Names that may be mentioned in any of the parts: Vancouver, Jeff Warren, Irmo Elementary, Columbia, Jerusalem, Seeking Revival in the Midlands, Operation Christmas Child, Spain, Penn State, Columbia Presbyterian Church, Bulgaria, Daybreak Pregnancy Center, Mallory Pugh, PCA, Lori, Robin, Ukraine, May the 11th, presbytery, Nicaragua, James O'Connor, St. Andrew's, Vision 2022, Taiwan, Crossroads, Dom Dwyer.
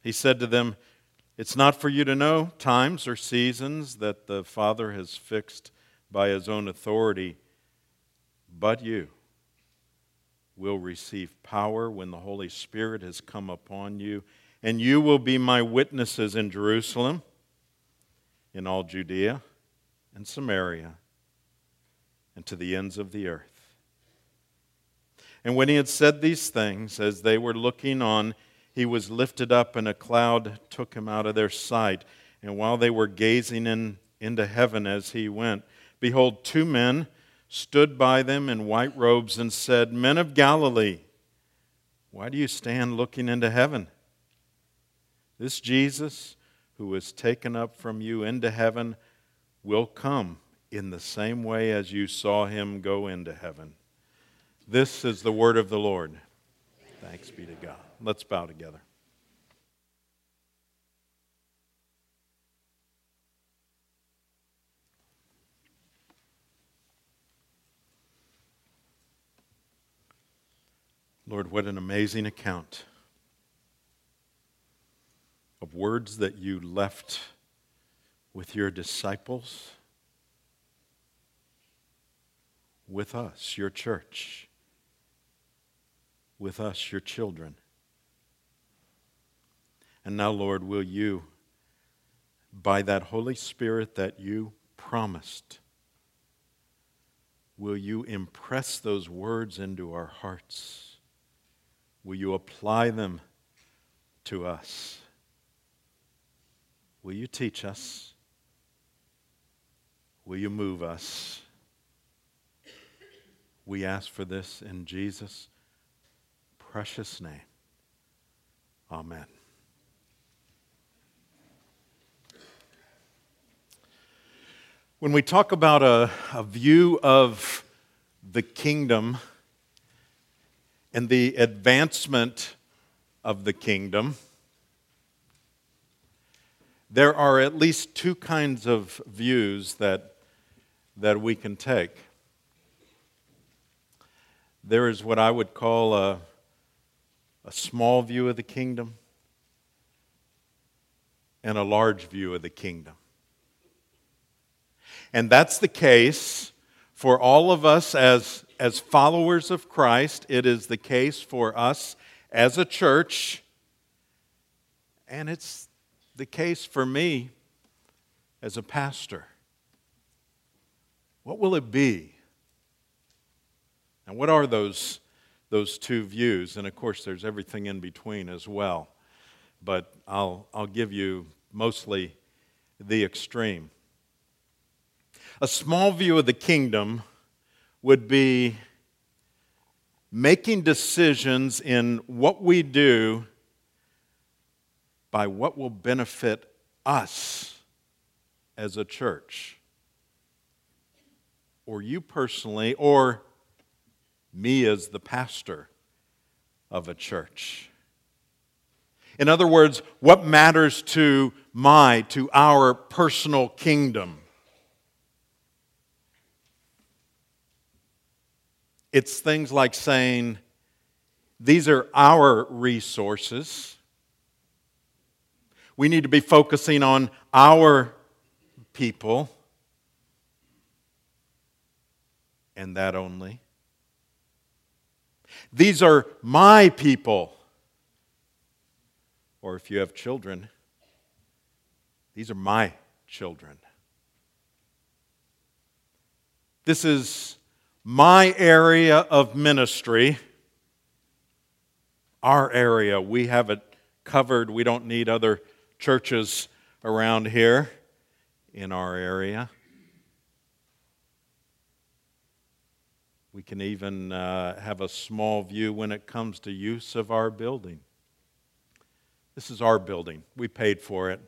He said to them, "It's not for you to know times or seasons that the Father has fixed by his own authority, but you will receive power when the Holy Spirit has come upon you, and you will be my witnesses in Jerusalem, in all Judea and Samaria, and to the ends of the earth." And when he had said these things, as they were looking on, he was lifted up, and a cloud took him out of their sight. And while they were gazing into heaven as he went, behold, two men stood by them in white robes and said, "Men of Galilee, why do you stand looking into heaven? This Jesus, who was taken up from you into heaven, will come in the same way as you saw him go into heaven." This is the word of the Lord. Thanks be to God. Let's bow together. Lord, what an amazing account of words that you left with your disciples, with us, your church, with us, your children. And now, Lord, will you, by that Holy Spirit that you promised, will you impress those words into our hearts? Will you apply them to us? Will you teach us? Will you move us? We ask for this in Jesus' precious name. Amen. When we talk about a view of the kingdom and the advancement of the kingdom, there are at least two kinds of views that we can take. There is what I would call a small view of the kingdom and a large view of the kingdom. And that's the case for all of us as followers of Christ. It is the case for us as a church, and it's the case for me as a pastor. What will it be? And what are those two views? And of course there's everything in between as well, but I'll give you mostly the extreme. A small view of the kingdom would be making decisions in what we do by what will benefit us as a church, or you personally, or me as the pastor of a church. In other words, what matters to our personal kingdom? It's things like saying, these are our resources. We need to be focusing on our people, and that only. These are my people, or if you have children, these are my children. This is my area of ministry, our area. We have it covered. We don't need other churches around here in our area. We can even have a small view when it comes to use of our building. This is our building. We paid for it.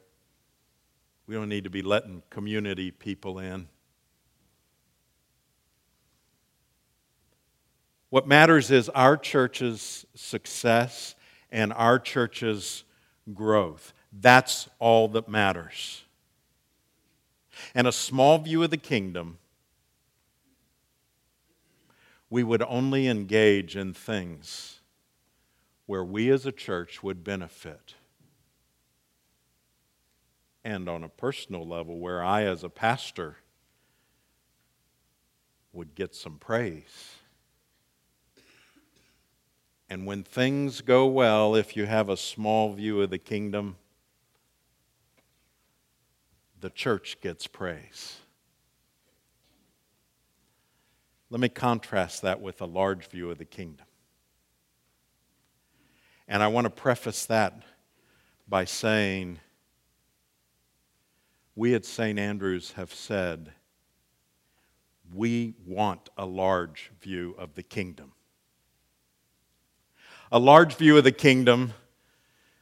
We don't need to be letting community people in. What matters is our church's success and our church's growth. That's all that matters. And a small view of the kingdom, we would only engage in things where we as a church would benefit. And on a personal level, where I as a pastor would get some praise. And when things go well, if you have a small view of the kingdom, the church gets praise. Let me contrast that with a large view of the kingdom. And I want to preface that by saying, we at St. Andrew's have said, we want a large view of the kingdom. A large view of the kingdom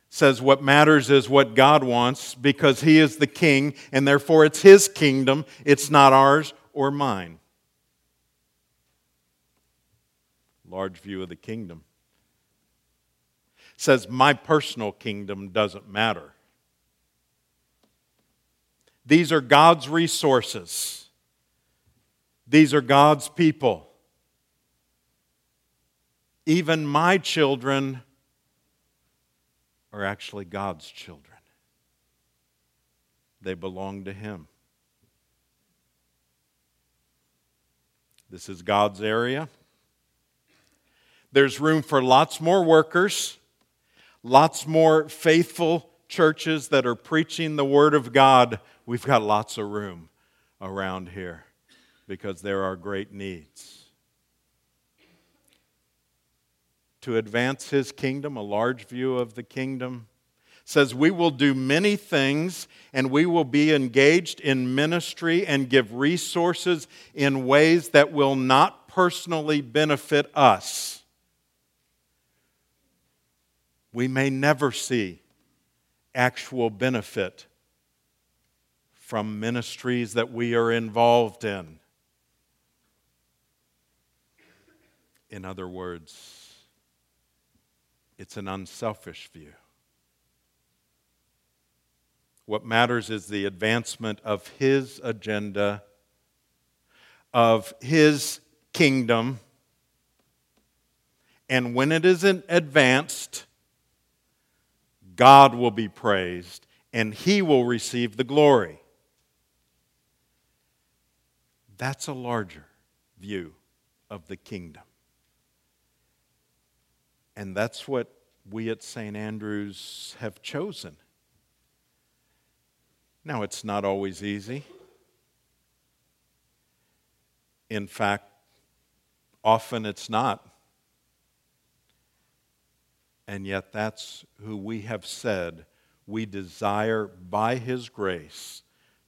says what matters is what God wants, because He is the King, and therefore it's His kingdom. It's not ours or mine. Large view of the kingdom says my personal kingdom doesn't matter. These are God's resources. These are God's people. Even my children are actually God's children. They belong to Him. This is God's area. There's room for lots more workers, lots more faithful churches that are preaching the Word of God. We've got lots of room around here because there are great needs. To advance His kingdom, a large view of the kingdom, says we will do many things and we will be engaged in ministry and give resources in ways that will not personally benefit us. We may never see actual benefit from ministries that we are involved in. In other words, it's an unselfish view. What matters is the advancement of His agenda, of His kingdom, and when it isn't advanced, God will be praised and He will receive the glory. That's a larger view of the kingdom. And that's what we at St. Andrew's have chosen. Now, it's not always easy. In fact, often it's not. And yet that's who we have said we desire by His grace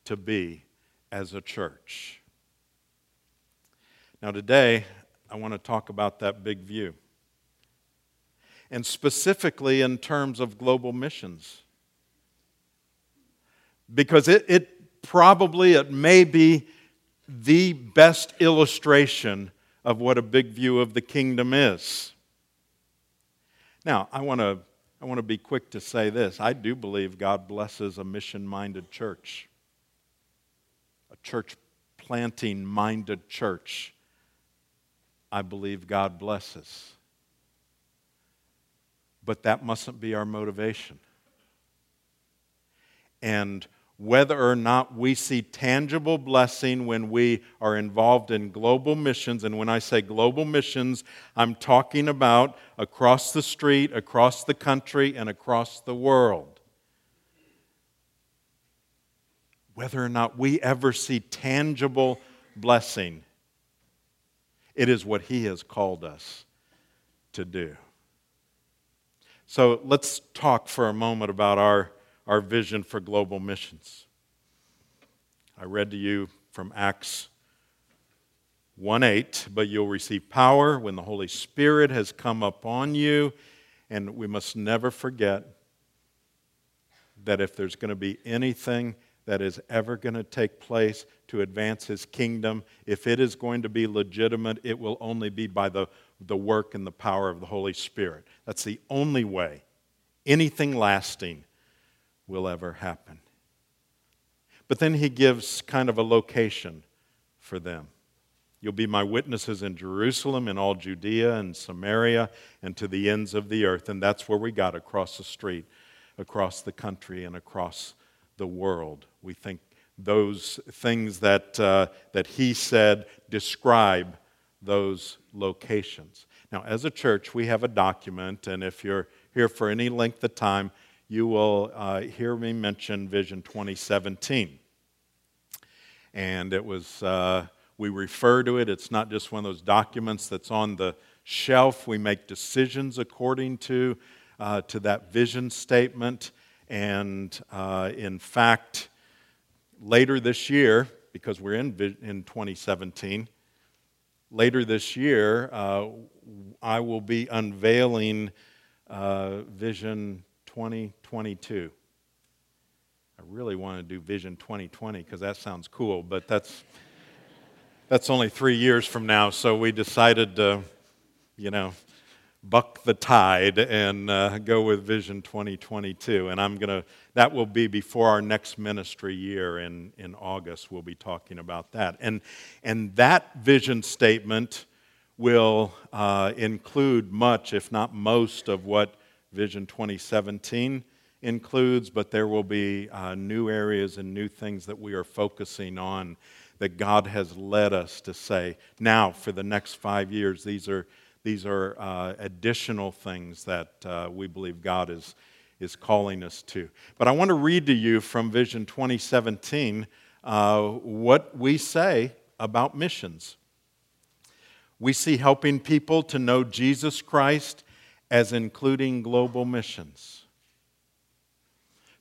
to be as a church. Now, today, I want to talk about that big view. And specifically in terms of global missions. Because it may be the best illustration of what a big view of the kingdom is. Now, I want to be quick to say this. I do believe God blesses a mission-minded church. A church-planting-minded church. I believe God blesses. But that mustn't be our motivation. And whether or not we see tangible blessing when we are involved in global missions. And when I say global missions, I'm talking about across the street, across the country, and across the world. Whether or not we ever see tangible blessing, it is what He has called us to do. So let's talk for a moment about our vision for global missions. I read to you from Acts 1:8, but you'll receive power when the Holy Spirit has come upon you. And we must never forget that if there's going to be anything that is ever going to take place to advance His kingdom, if it is going to be legitimate, it will only be by the work and the power of the Holy Spirit. That's the only way anything lasting will ever happen. But then He gives kind of a location for them. You'll be my witnesses in Jerusalem, in all Judea and Samaria, and to the ends of the earth. And that's where we got across the street, across the country, and across the world. We think those things that He said describe those locations. Now, as a church, we have a document, and if you're here for any length of time, you will hear me mention Vision 2017. And it was, we refer to it. It's not just one of those documents that's on the shelf. We make decisions according to that vision statement. And in fact, later this year, because we're in 2017, later this year, I will be unveiling Vision 2022. I really want to do Vision 2020 because that sounds cool, but that's only 3 years from now, so we decided to, buck the tide and go with Vision 2022. And that will be before our next ministry year in August. We'll be talking about that, and that vision statement will include much, if not most, of what Vision 2017 includes, but there will be new areas and new things that we are focusing on that God has led us to say, now for the next 5 years, these are additional things that we believe God is calling us to. But I want to read to you from Vision 2017 what we say about missions. We see helping people to know Jesus Christ as including global missions.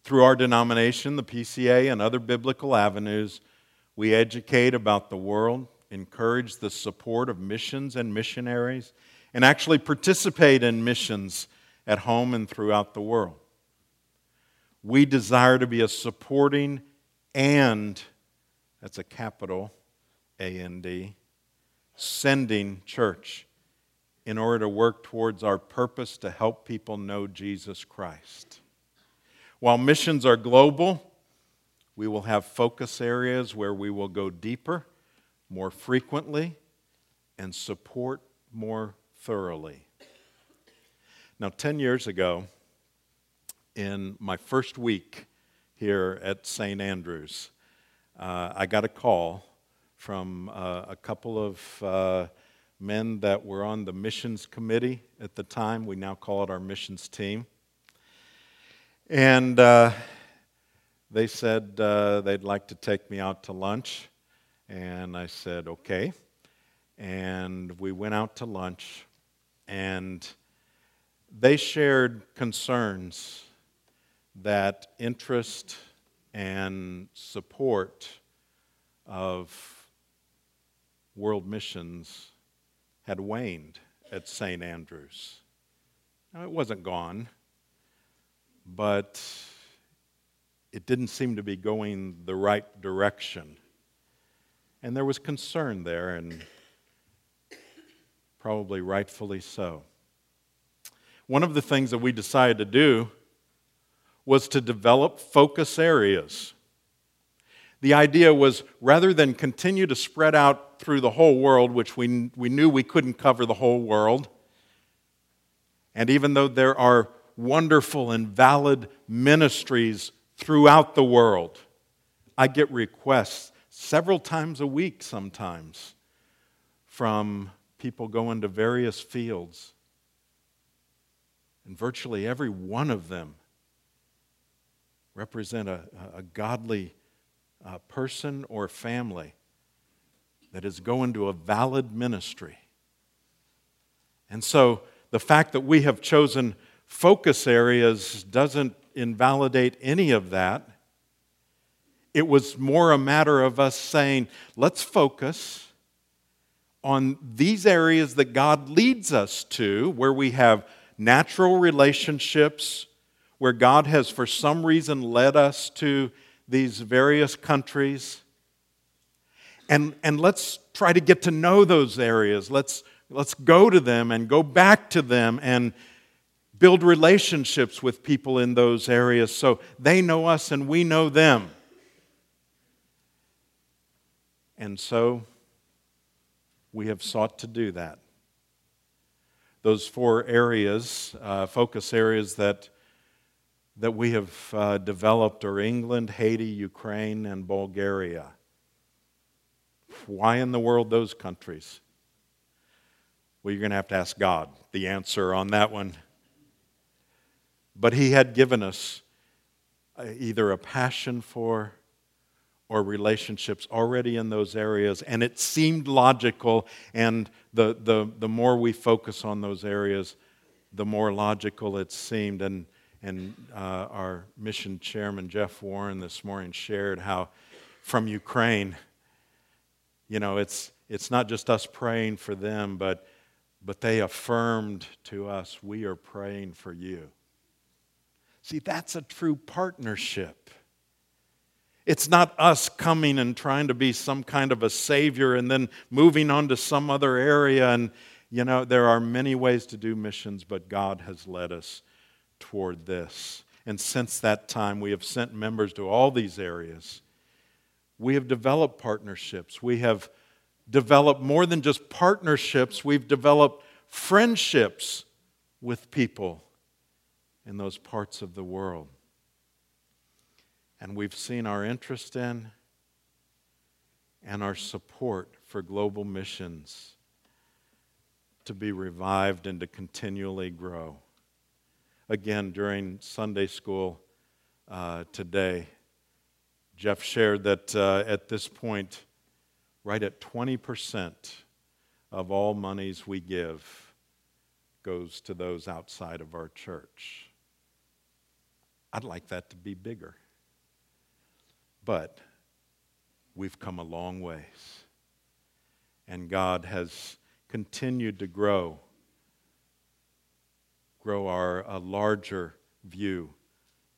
Through our denomination, the PCA, and other biblical avenues, we educate about the world, encourage the support of missions and missionaries, and actually participate in missions at home and throughout the world. We desire to be a supporting and, that's a capital A-N-D, sending church, in order to work towards our purpose to help people know Jesus Christ. While missions are global, we will have focus areas where we will go deeper, more frequently, and support more thoroughly. Now, 10 years ago, in my first week here at St. Andrew's, I got a call from a couple of men that were on the missions committee at the time. We now call it our missions team. And they said they'd like to take me out to lunch. And I said, okay. And we went out to lunch. And they shared concerns that interest and support of world missions had waned at St. Andrew's. Now, it wasn't gone, but it didn't seem to be going the right direction. And there was concern there, and probably rightfully so. One of the things that we decided to do was to develop focus areas. The idea was, rather than continue to spread out through the whole world, which we knew we couldn't cover the whole world, and even though there are wonderful and valid ministries throughout the world, I get requests several times a week sometimes from people going to various fields. And virtually every one of them represent a godly person or family that is going to a valid ministry. And so the fact that we have chosen focus areas doesn't invalidate any of that. It was more a matter of us saying, let's focus on these areas that God leads us to, where we have natural relationships, where God has for some reason led us to these various countries. And let's try to get to know those areas. Let's go to them and go back to them and build relationships with people in those areas so they know us and we know them. And so we have sought to do that. Those four areas, focus areas that we have developed are England, Haiti, Ukraine, and Bulgaria. Why in the world those countries? Well, you're going to have to ask God the answer on that one. But He had given us either a passion for or relationships already in those areas, and it seemed logical, and the more we focus on those areas, the more logical it seemed. And our mission chairman, Jeff Warren, this morning shared how from Ukraine, you know, it's not just us praying for them, but they affirmed to us, we are praying for you. See, that's a true partnership. It's not us coming and trying to be some kind of a savior and then moving on to some other area. And, you know, there are many ways to do missions, but God has led us toward this. And since that time, we have sent members to all these areas. We have developed partnerships. We have developed more than just partnerships. We've developed friendships with people in those parts of the world. And we've seen our interest in and our support for global missions to be revived and to continually grow. Again, during Sunday school today, Jeff shared that at this point, right at 20% of all monies we give goes to those outside of our church. I'd like that to be bigger. But we've come a long ways. And God has continued to grow our larger view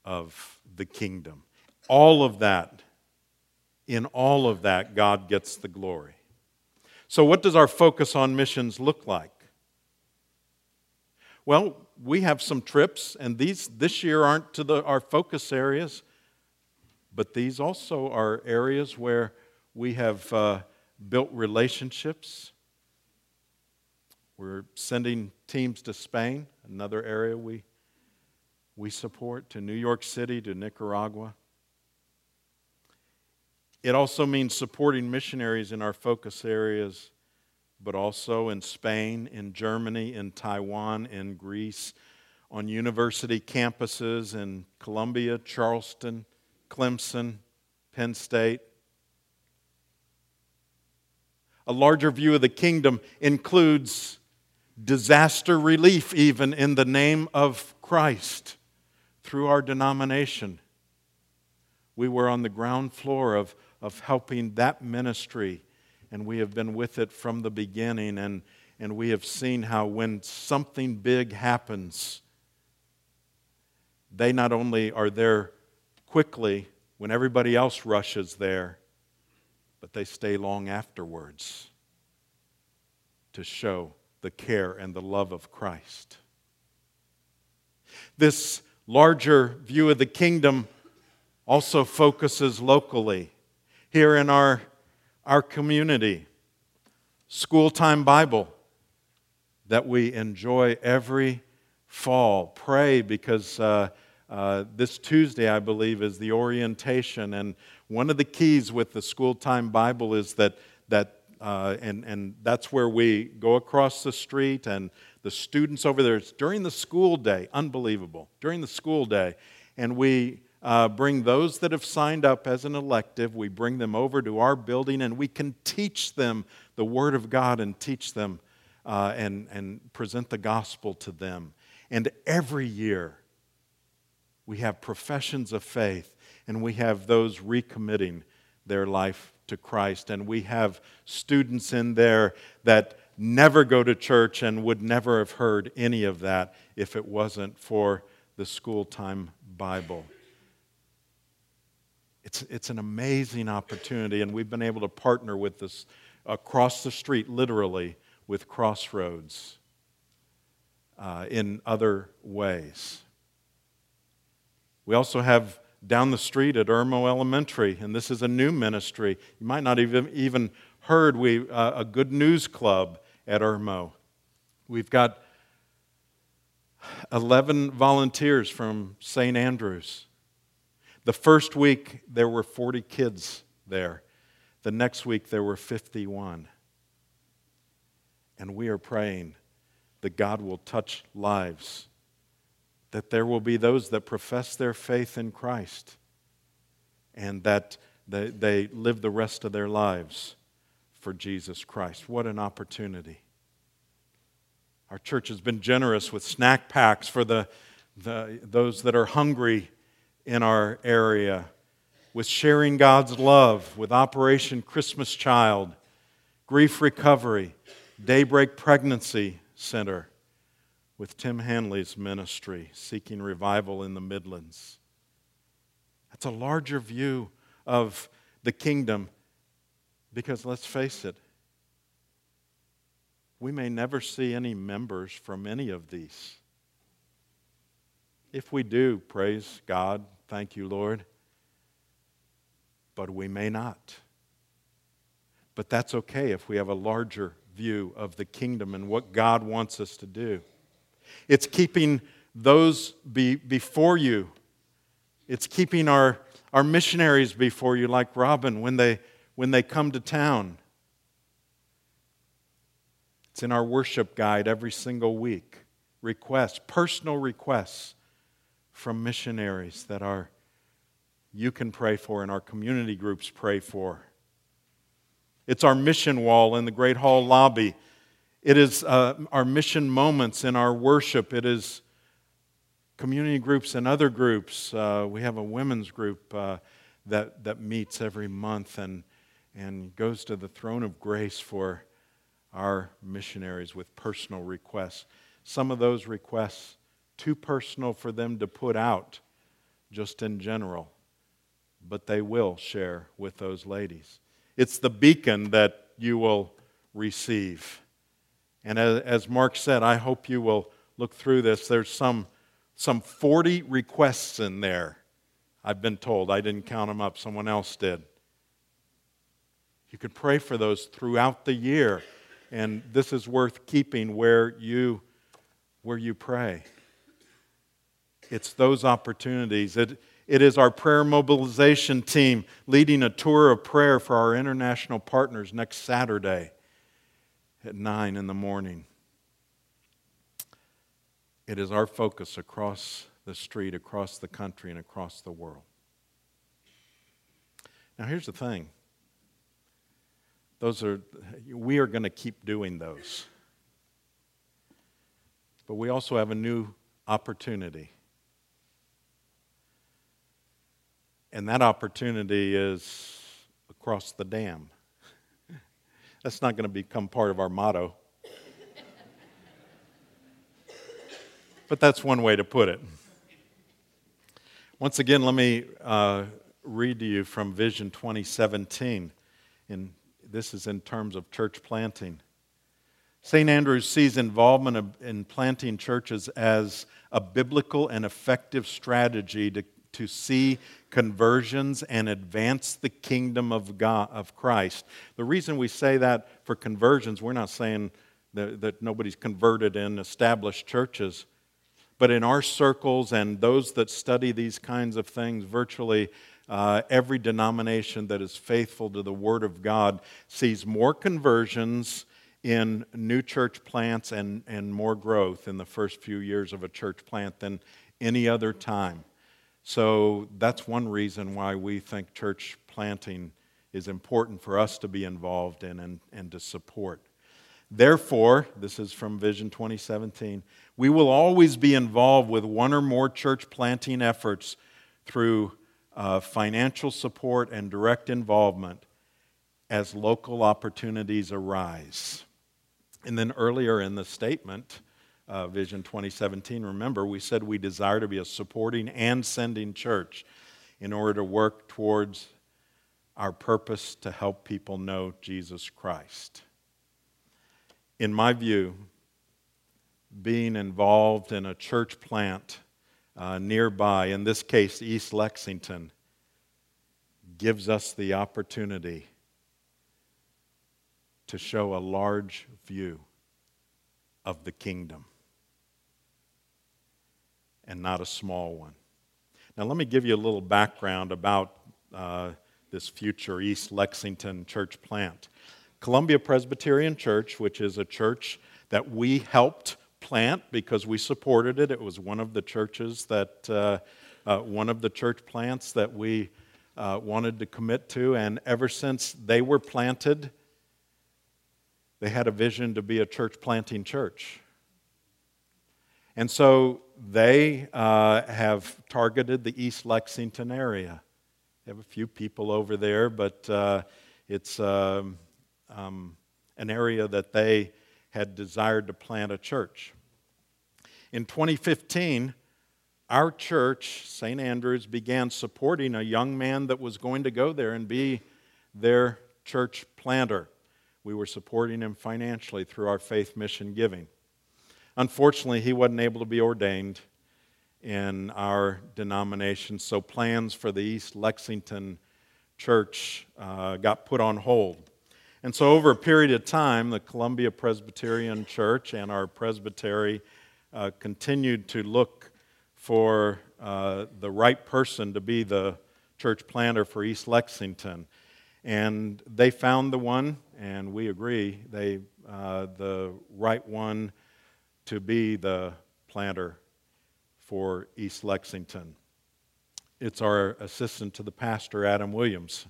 of the kingdom. All of that, in all of that, God gets the glory. So what does our focus on missions look like? Well, we have some trips, and these this year aren't to our focus areas, but these also are areas where we have built relationships. We're sending teams to Spain, another area we support, to New York City, to Nicaragua. It also means supporting missionaries in our focus areas, but also in Spain, in Germany, in Taiwan, in Greece, on university campuses in Columbia, Charleston, Clemson, Penn State. A larger view of the kingdom includes disaster relief, even in the name of Christ, through our denomination. We were on the ground floor of helping that ministry, and we have been with it from the beginning, and we have seen how when something big happens, they not only are there quickly when everybody else rushes there, but they stay long afterwards to show the care and the love of Christ. This larger view of the kingdom also focuses locally, here in our community. Schooltime Bible that we enjoy every fall. Pray because This Tuesday, I believe, is the orientation. And one of the keys with the School Time Bible is that that's where we go across the street, and the students over there, it's during the school day, unbelievable, during the school day, and we bring those that have signed up as an elective, we bring them over to our building, and we can teach them the Word of God and teach them and present the gospel to them. And every year, we have professions of faith, and we have those recommitting their life to Christ, and we have students in there that never go to church and would never have heard any of that if it wasn't for the School Time Bible. It's an amazing opportunity, and we've been able to partner with this across the street, literally, with Crossroads in other ways. We also have down the street at Irmo Elementary, and this is a new ministry. You might not even heard a Good News Club at Irmo. We've got 11 volunteers from St. Andrew's. The first week, there were 40 kids there. The next week, there were 51. And we are praying that God will touch lives, that there will be those that profess their faith in Christ and that they live the rest of their lives for Jesus Christ. What an opportunity. Our church has been generous with snack packs for those that are hungry in our area, with Sharing God's Love, with Operation Christmas Child, Grief Recovery, Daybreak Pregnancy Center, with Tim Hanley's ministry, Seeking Revival in the Midlands. That's a larger view of the kingdom because, let's face it, we may never see any members from any of these. If we do, praise God, thank you, Lord, but we may not. But that's okay if we have a larger view of the kingdom and what God wants us to do. It's keeping those before you. It's keeping our missionaries before you, like Robin, when they come to town. It's in our worship guide every single week. Requests, personal requests from missionaries that you can pray for and our community groups pray for. It's our mission wall in the Great Hall lobby. It is our mission moments in our worship. It is community groups and other groups. We have a women's group that meets every month and goes to the throne of grace for our missionaries with personal requests. Some of those requests too personal for them to put out just in general, but they will share with those ladies. It's the beacon that you will receive. And as Mark said, I hope you will look through this. There's some 40 requests in there, I've been told. I didn't count them up. Someone else did. You could pray for those throughout the year. And this is worth keeping where you pray. It's those opportunities. It is our prayer mobilization team leading a tour of prayer for our international partners next Saturday at 9 in the morning. It is our focus across the street, across the country, and across the world. Now, here's the thing. We are going to keep doing those. But we also have a new opportunity. And that opportunity is across the dam. That's not going to become part of our motto. But that's one way to put it. Once again, let me read to you from Vision 2017. This is in terms of church planting. St. Andrew's sees involvement in planting churches as a biblical and effective strategy to see conversions and advance the kingdom of God, of Christ. The reason we say that for conversions, we're not saying that nobody's converted in established churches, But in our circles and those that study these kinds of things, virtually every denomination that is faithful to the Word of God sees more conversions in new church plants and more growth in the first few years of a church plant than any other time. So that's one reason why we think church planting is important for us to be involved in and to support. Therefore, this is from Vision 2017, we will always be involved with one or more church planting efforts through financial support and direct involvement as local opportunities arise. And then earlier in the statement, Vision 2017, remember we said we desire to be a supporting and sending church in order to work towards our purpose to help people know Jesus Christ. In my view, being involved in a church plant nearby, in this case East Lexington, gives us the opportunity to show a large view of the kingdom and not a small one. Now let me give you a little background about this future East Lexington church plant. Columbia Presbyterian Church, which is a church that we helped plant because we supported it. It was one of the churches that, one of the church plants that we wanted to commit to. And ever since they were planted, they had a vision to be a church planting church. And so they have targeted the East Lexington area. They have a few people over there, but it's an area that they had desired to plant a church. In 2015, our church, St. Andrew's, began supporting a young man that was going to go there and be their church planter. We were supporting him financially through our faith mission giving. Unfortunately, he wasn't able to be ordained in our denomination, so plans for the East Lexington church got put on hold. And so over a period of time, the Columbia Presbyterian Church and our presbytery continued to look for the right person to be the church planter for East Lexington. And they found the one, and we agree, the right one to be the planter for East Lexington. It's our assistant to the pastor, Adam Williams.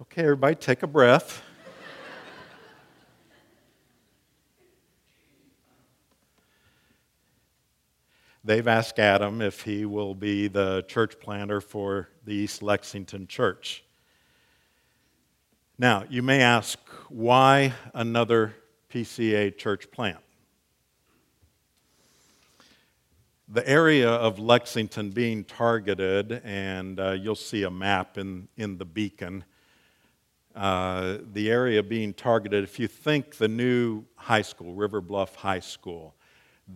Okay, everybody, take a breath. They've asked Adam if he will be the church planter for the East Lexington Church. Now, you may ask, why another PCA church plant? The area of Lexington being targeted, and you'll see a map in the beacon, the area being targeted, if you think the new high school, River Bluff High School,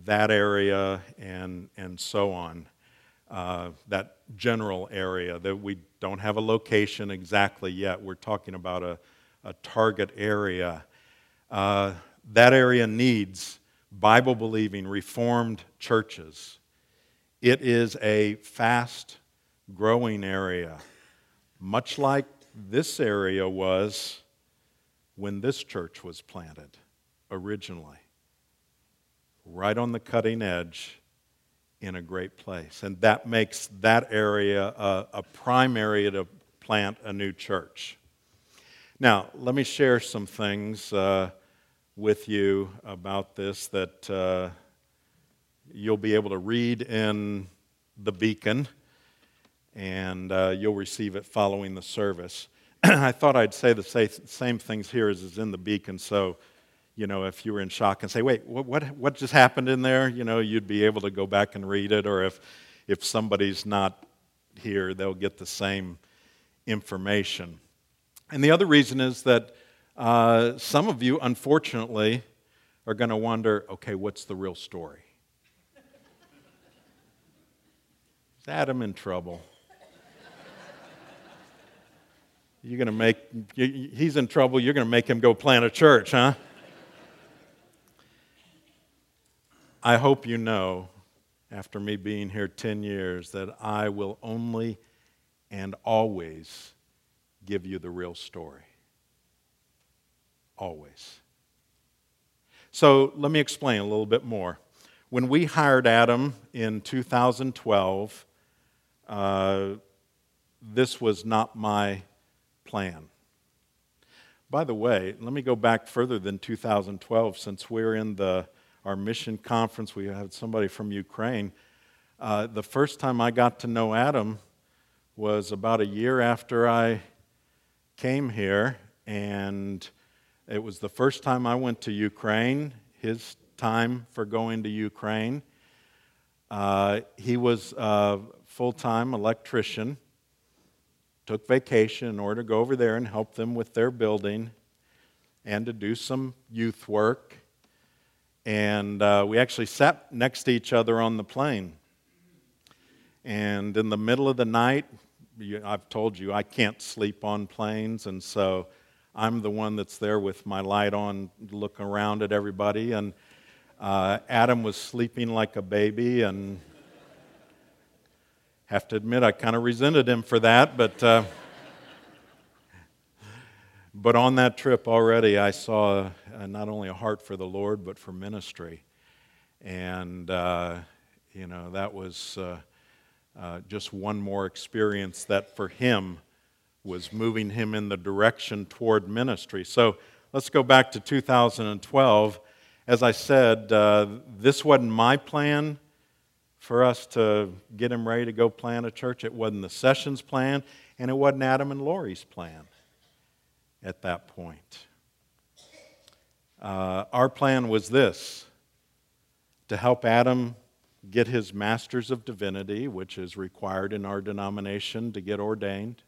that area and so on, that general area that we don't have a location exactly yet. We're talking about a target area. That area needs Bible-believing, Reformed churches. It is a fast-growing area, much like this area was when this church was planted originally, right on the cutting edge in a great place. And that makes that area a prime area to plant a new church. Now, let me share some things with you about this that you'll be able to read in the beacon, and you'll receive it following the service. I thought I'd say the same things here as is in the beacon, so, you know, if you were in shock and say, wait, what just happened in there? You know, you'd be able to go back and read it, or if somebody's not here, they'll get the same information. And the other reason is that some of you, unfortunately, are going to wonder, okay, what's the real story? Is Adam in trouble? You're going to make, he's in trouble, you're going to make him go plant a church, huh? I hope you know, after me being here 10 years, that I will only and always give you the real story. Always. So let me explain a little bit more. When we hired Adam in 2012, this was not my plan. By the way, let me go back further than 2012. Since we're in our mission conference, we had somebody from Ukraine. The first time I got to know Adam was about a year after I came here, and it was the first time I went to Ukraine. His time for going to Ukraine. He was a full-time electrician, took vacation in order to go over there and help them with their building and to do some youth work. And we actually sat next to each other on the plane. And in the middle of the night, I've told you, I can't sleep on planes, and so I'm the one that's there with my light on, looking around at everybody, and Adam was sleeping like a baby, and have to admit I kind of resented him for that, but on that trip already I saw not only a heart for the Lord but for ministry, and you know, that was just one more experience that for him was moving him in the direction toward ministry. So let's go back to 2012. As I said, this wasn't my plan for us to get him ready to go plant a church. It wasn't the Sessions' plan, and it wasn't Adam and Lori's plan at that point. Our plan was this: to help Adam get his Master's of Divinity, which is required in our denomination to get ordained,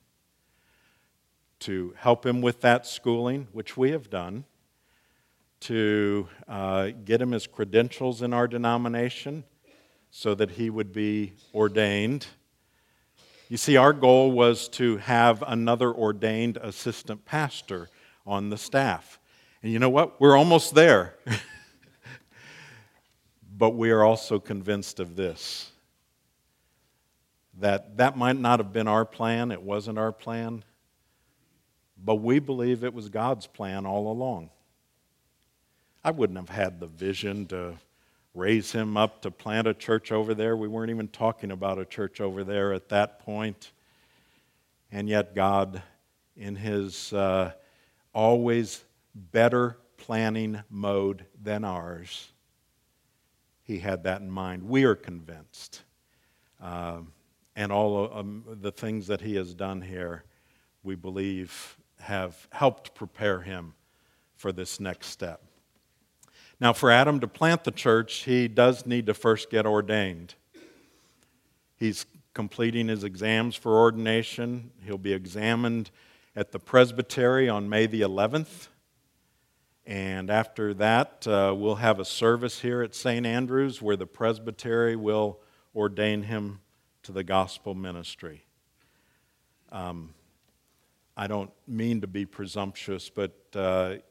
to help him with that schooling, which we have done, to get him his credentials in our denomination so that he would be ordained. You see, our goal was to have another ordained assistant pastor on the staff. And you know what? We're almost there. But we are also convinced of this, that might not have been our plan. It wasn't our plan. But we believe it was God's plan all along. I wouldn't have had the vision to raise him up to plant a church over there. We weren't even talking about a church over there at that point. And yet God, in his always better planning mode than ours, he had that in mind. We are convinced. And all the things that he has done here, we believe, have helped prepare him for this next step. Now, for Adam to plant the church, he does need to first get ordained. He's completing his exams for ordination. He'll be examined at the presbytery on May the 11th. And after that, we'll have a service here at St. Andrew's where the presbytery will ordain him to the gospel ministry. I don't mean to be presumptuous, but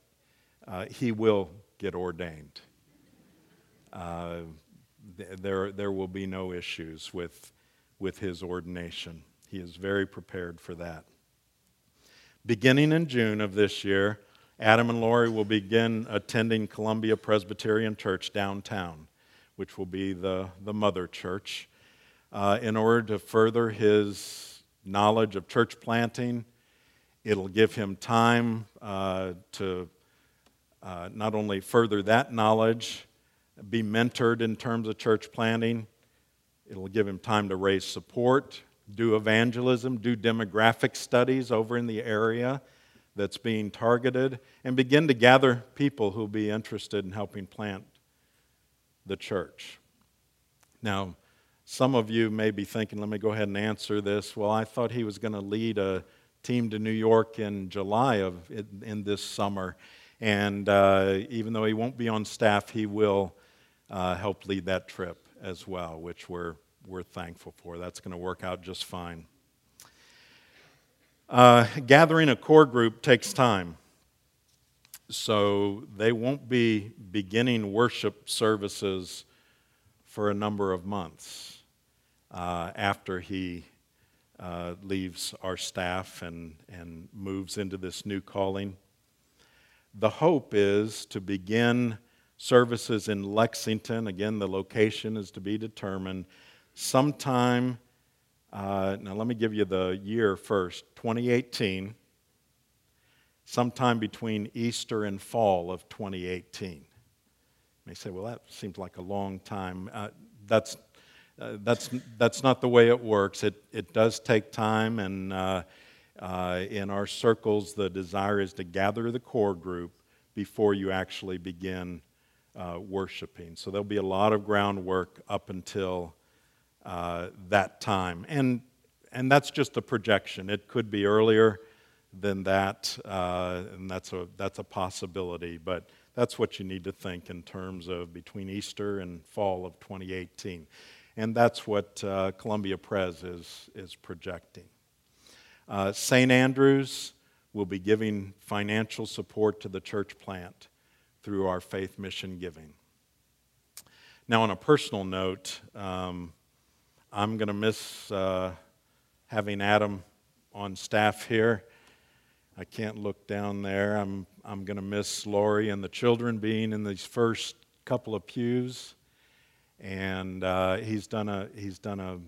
he will get ordained. There will be no issues with his ordination. He is very prepared for that. Beginning in June of this year, Adam and Lori will begin attending Columbia Presbyterian Church downtown, which will be the mother church, in order to further his knowledge of church planting. It'll give him time to not only further that knowledge, be mentored in terms of church planting. It'll give him time to raise support, do evangelism, do demographic studies over in the area that's being targeted, and begin to gather people who'll be interested in helping plant the church. Now, some of you may be thinking, let me go ahead and answer this. Well, I thought he was going to lead a team to New York in July in this summer. And even though he won't be on staff, he will help lead that trip as well, which we're thankful for. That's going to work out just fine. Gathering a core group takes time. So they won't be beginning worship services for a number of months after he leaves our staff and moves into this new calling. The hope is to begin services in Lexington. Again, the location is to be determined sometime. Now, let me give you the year first, 2018, sometime between Easter and fall of 2018. You may say, well, that seems like a long time. That's not the way it works. It does take time, and in our circles, the desire is to gather the core group before you actually begin worshiping. So there'll be a lot of groundwork up until that time. And that's just a projection. It could be earlier than that, and that's a possibility. But that's what you need to think in terms of between Easter and fall of 2018. And that's what Columbia Pres is projecting. St. Andrew's will be giving financial support to the church plant through our faith mission giving. Now, on a personal note, I'm going to miss having Adam on staff here. I can't look down there. I'm going to miss Lori and the children being in these first couple of pews, and he's done a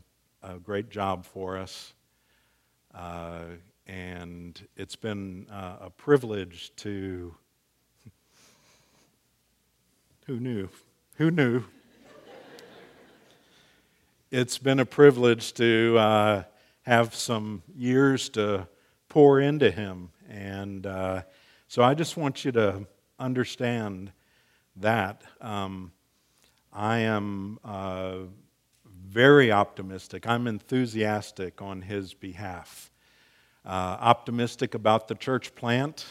great job for us. And it's been a privilege to, who knew? It's been a privilege to have some years to pour into him. And so I just want you to understand that. I am very optimistic. I'm enthusiastic on his behalf. Optimistic about the church plant,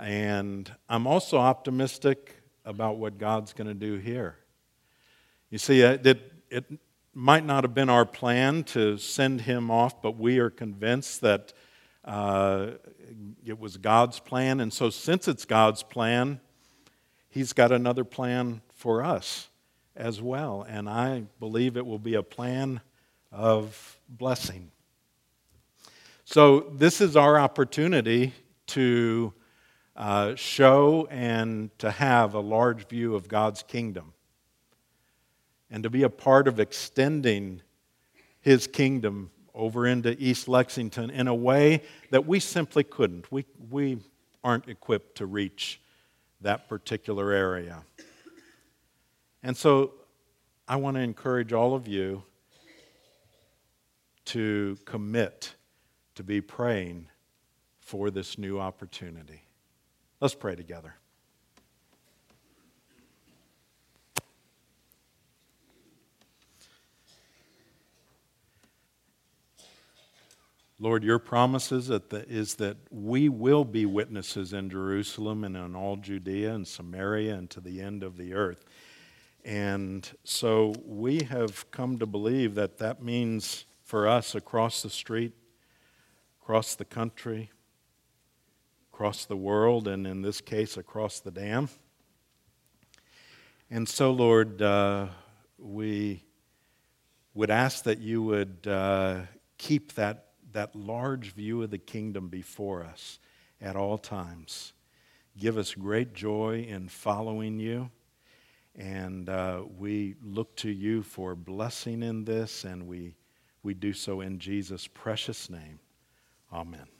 and I'm also optimistic about what God's going to do here. You see, it might not have been our plan to send him off, but we are convinced that it was God's plan, and so since it's God's plan, he's got another plan for us as well, and I believe it will be a plan of blessing. So this is our opportunity to show and to have a large view of God's kingdom and to be a part of extending his kingdom over into East Lexington in a way that we simply couldn't. We aren't equipped to reach that particular area. And so I want to encourage all of you to commit to be praying for this new opportunity. Let's pray together. Lord, your promises is that we will be witnesses in Jerusalem and in all Judea and Samaria and to the end of the earth. And so we have come to believe that that means for us across the street, across the country, across the world, and in this case, across the dam. And so, Lord, we would ask that you would keep that large view of the kingdom before us at all times. Give us great joy in following you, and we look to you for blessing in this, and we do so in Jesus' precious name. Amen.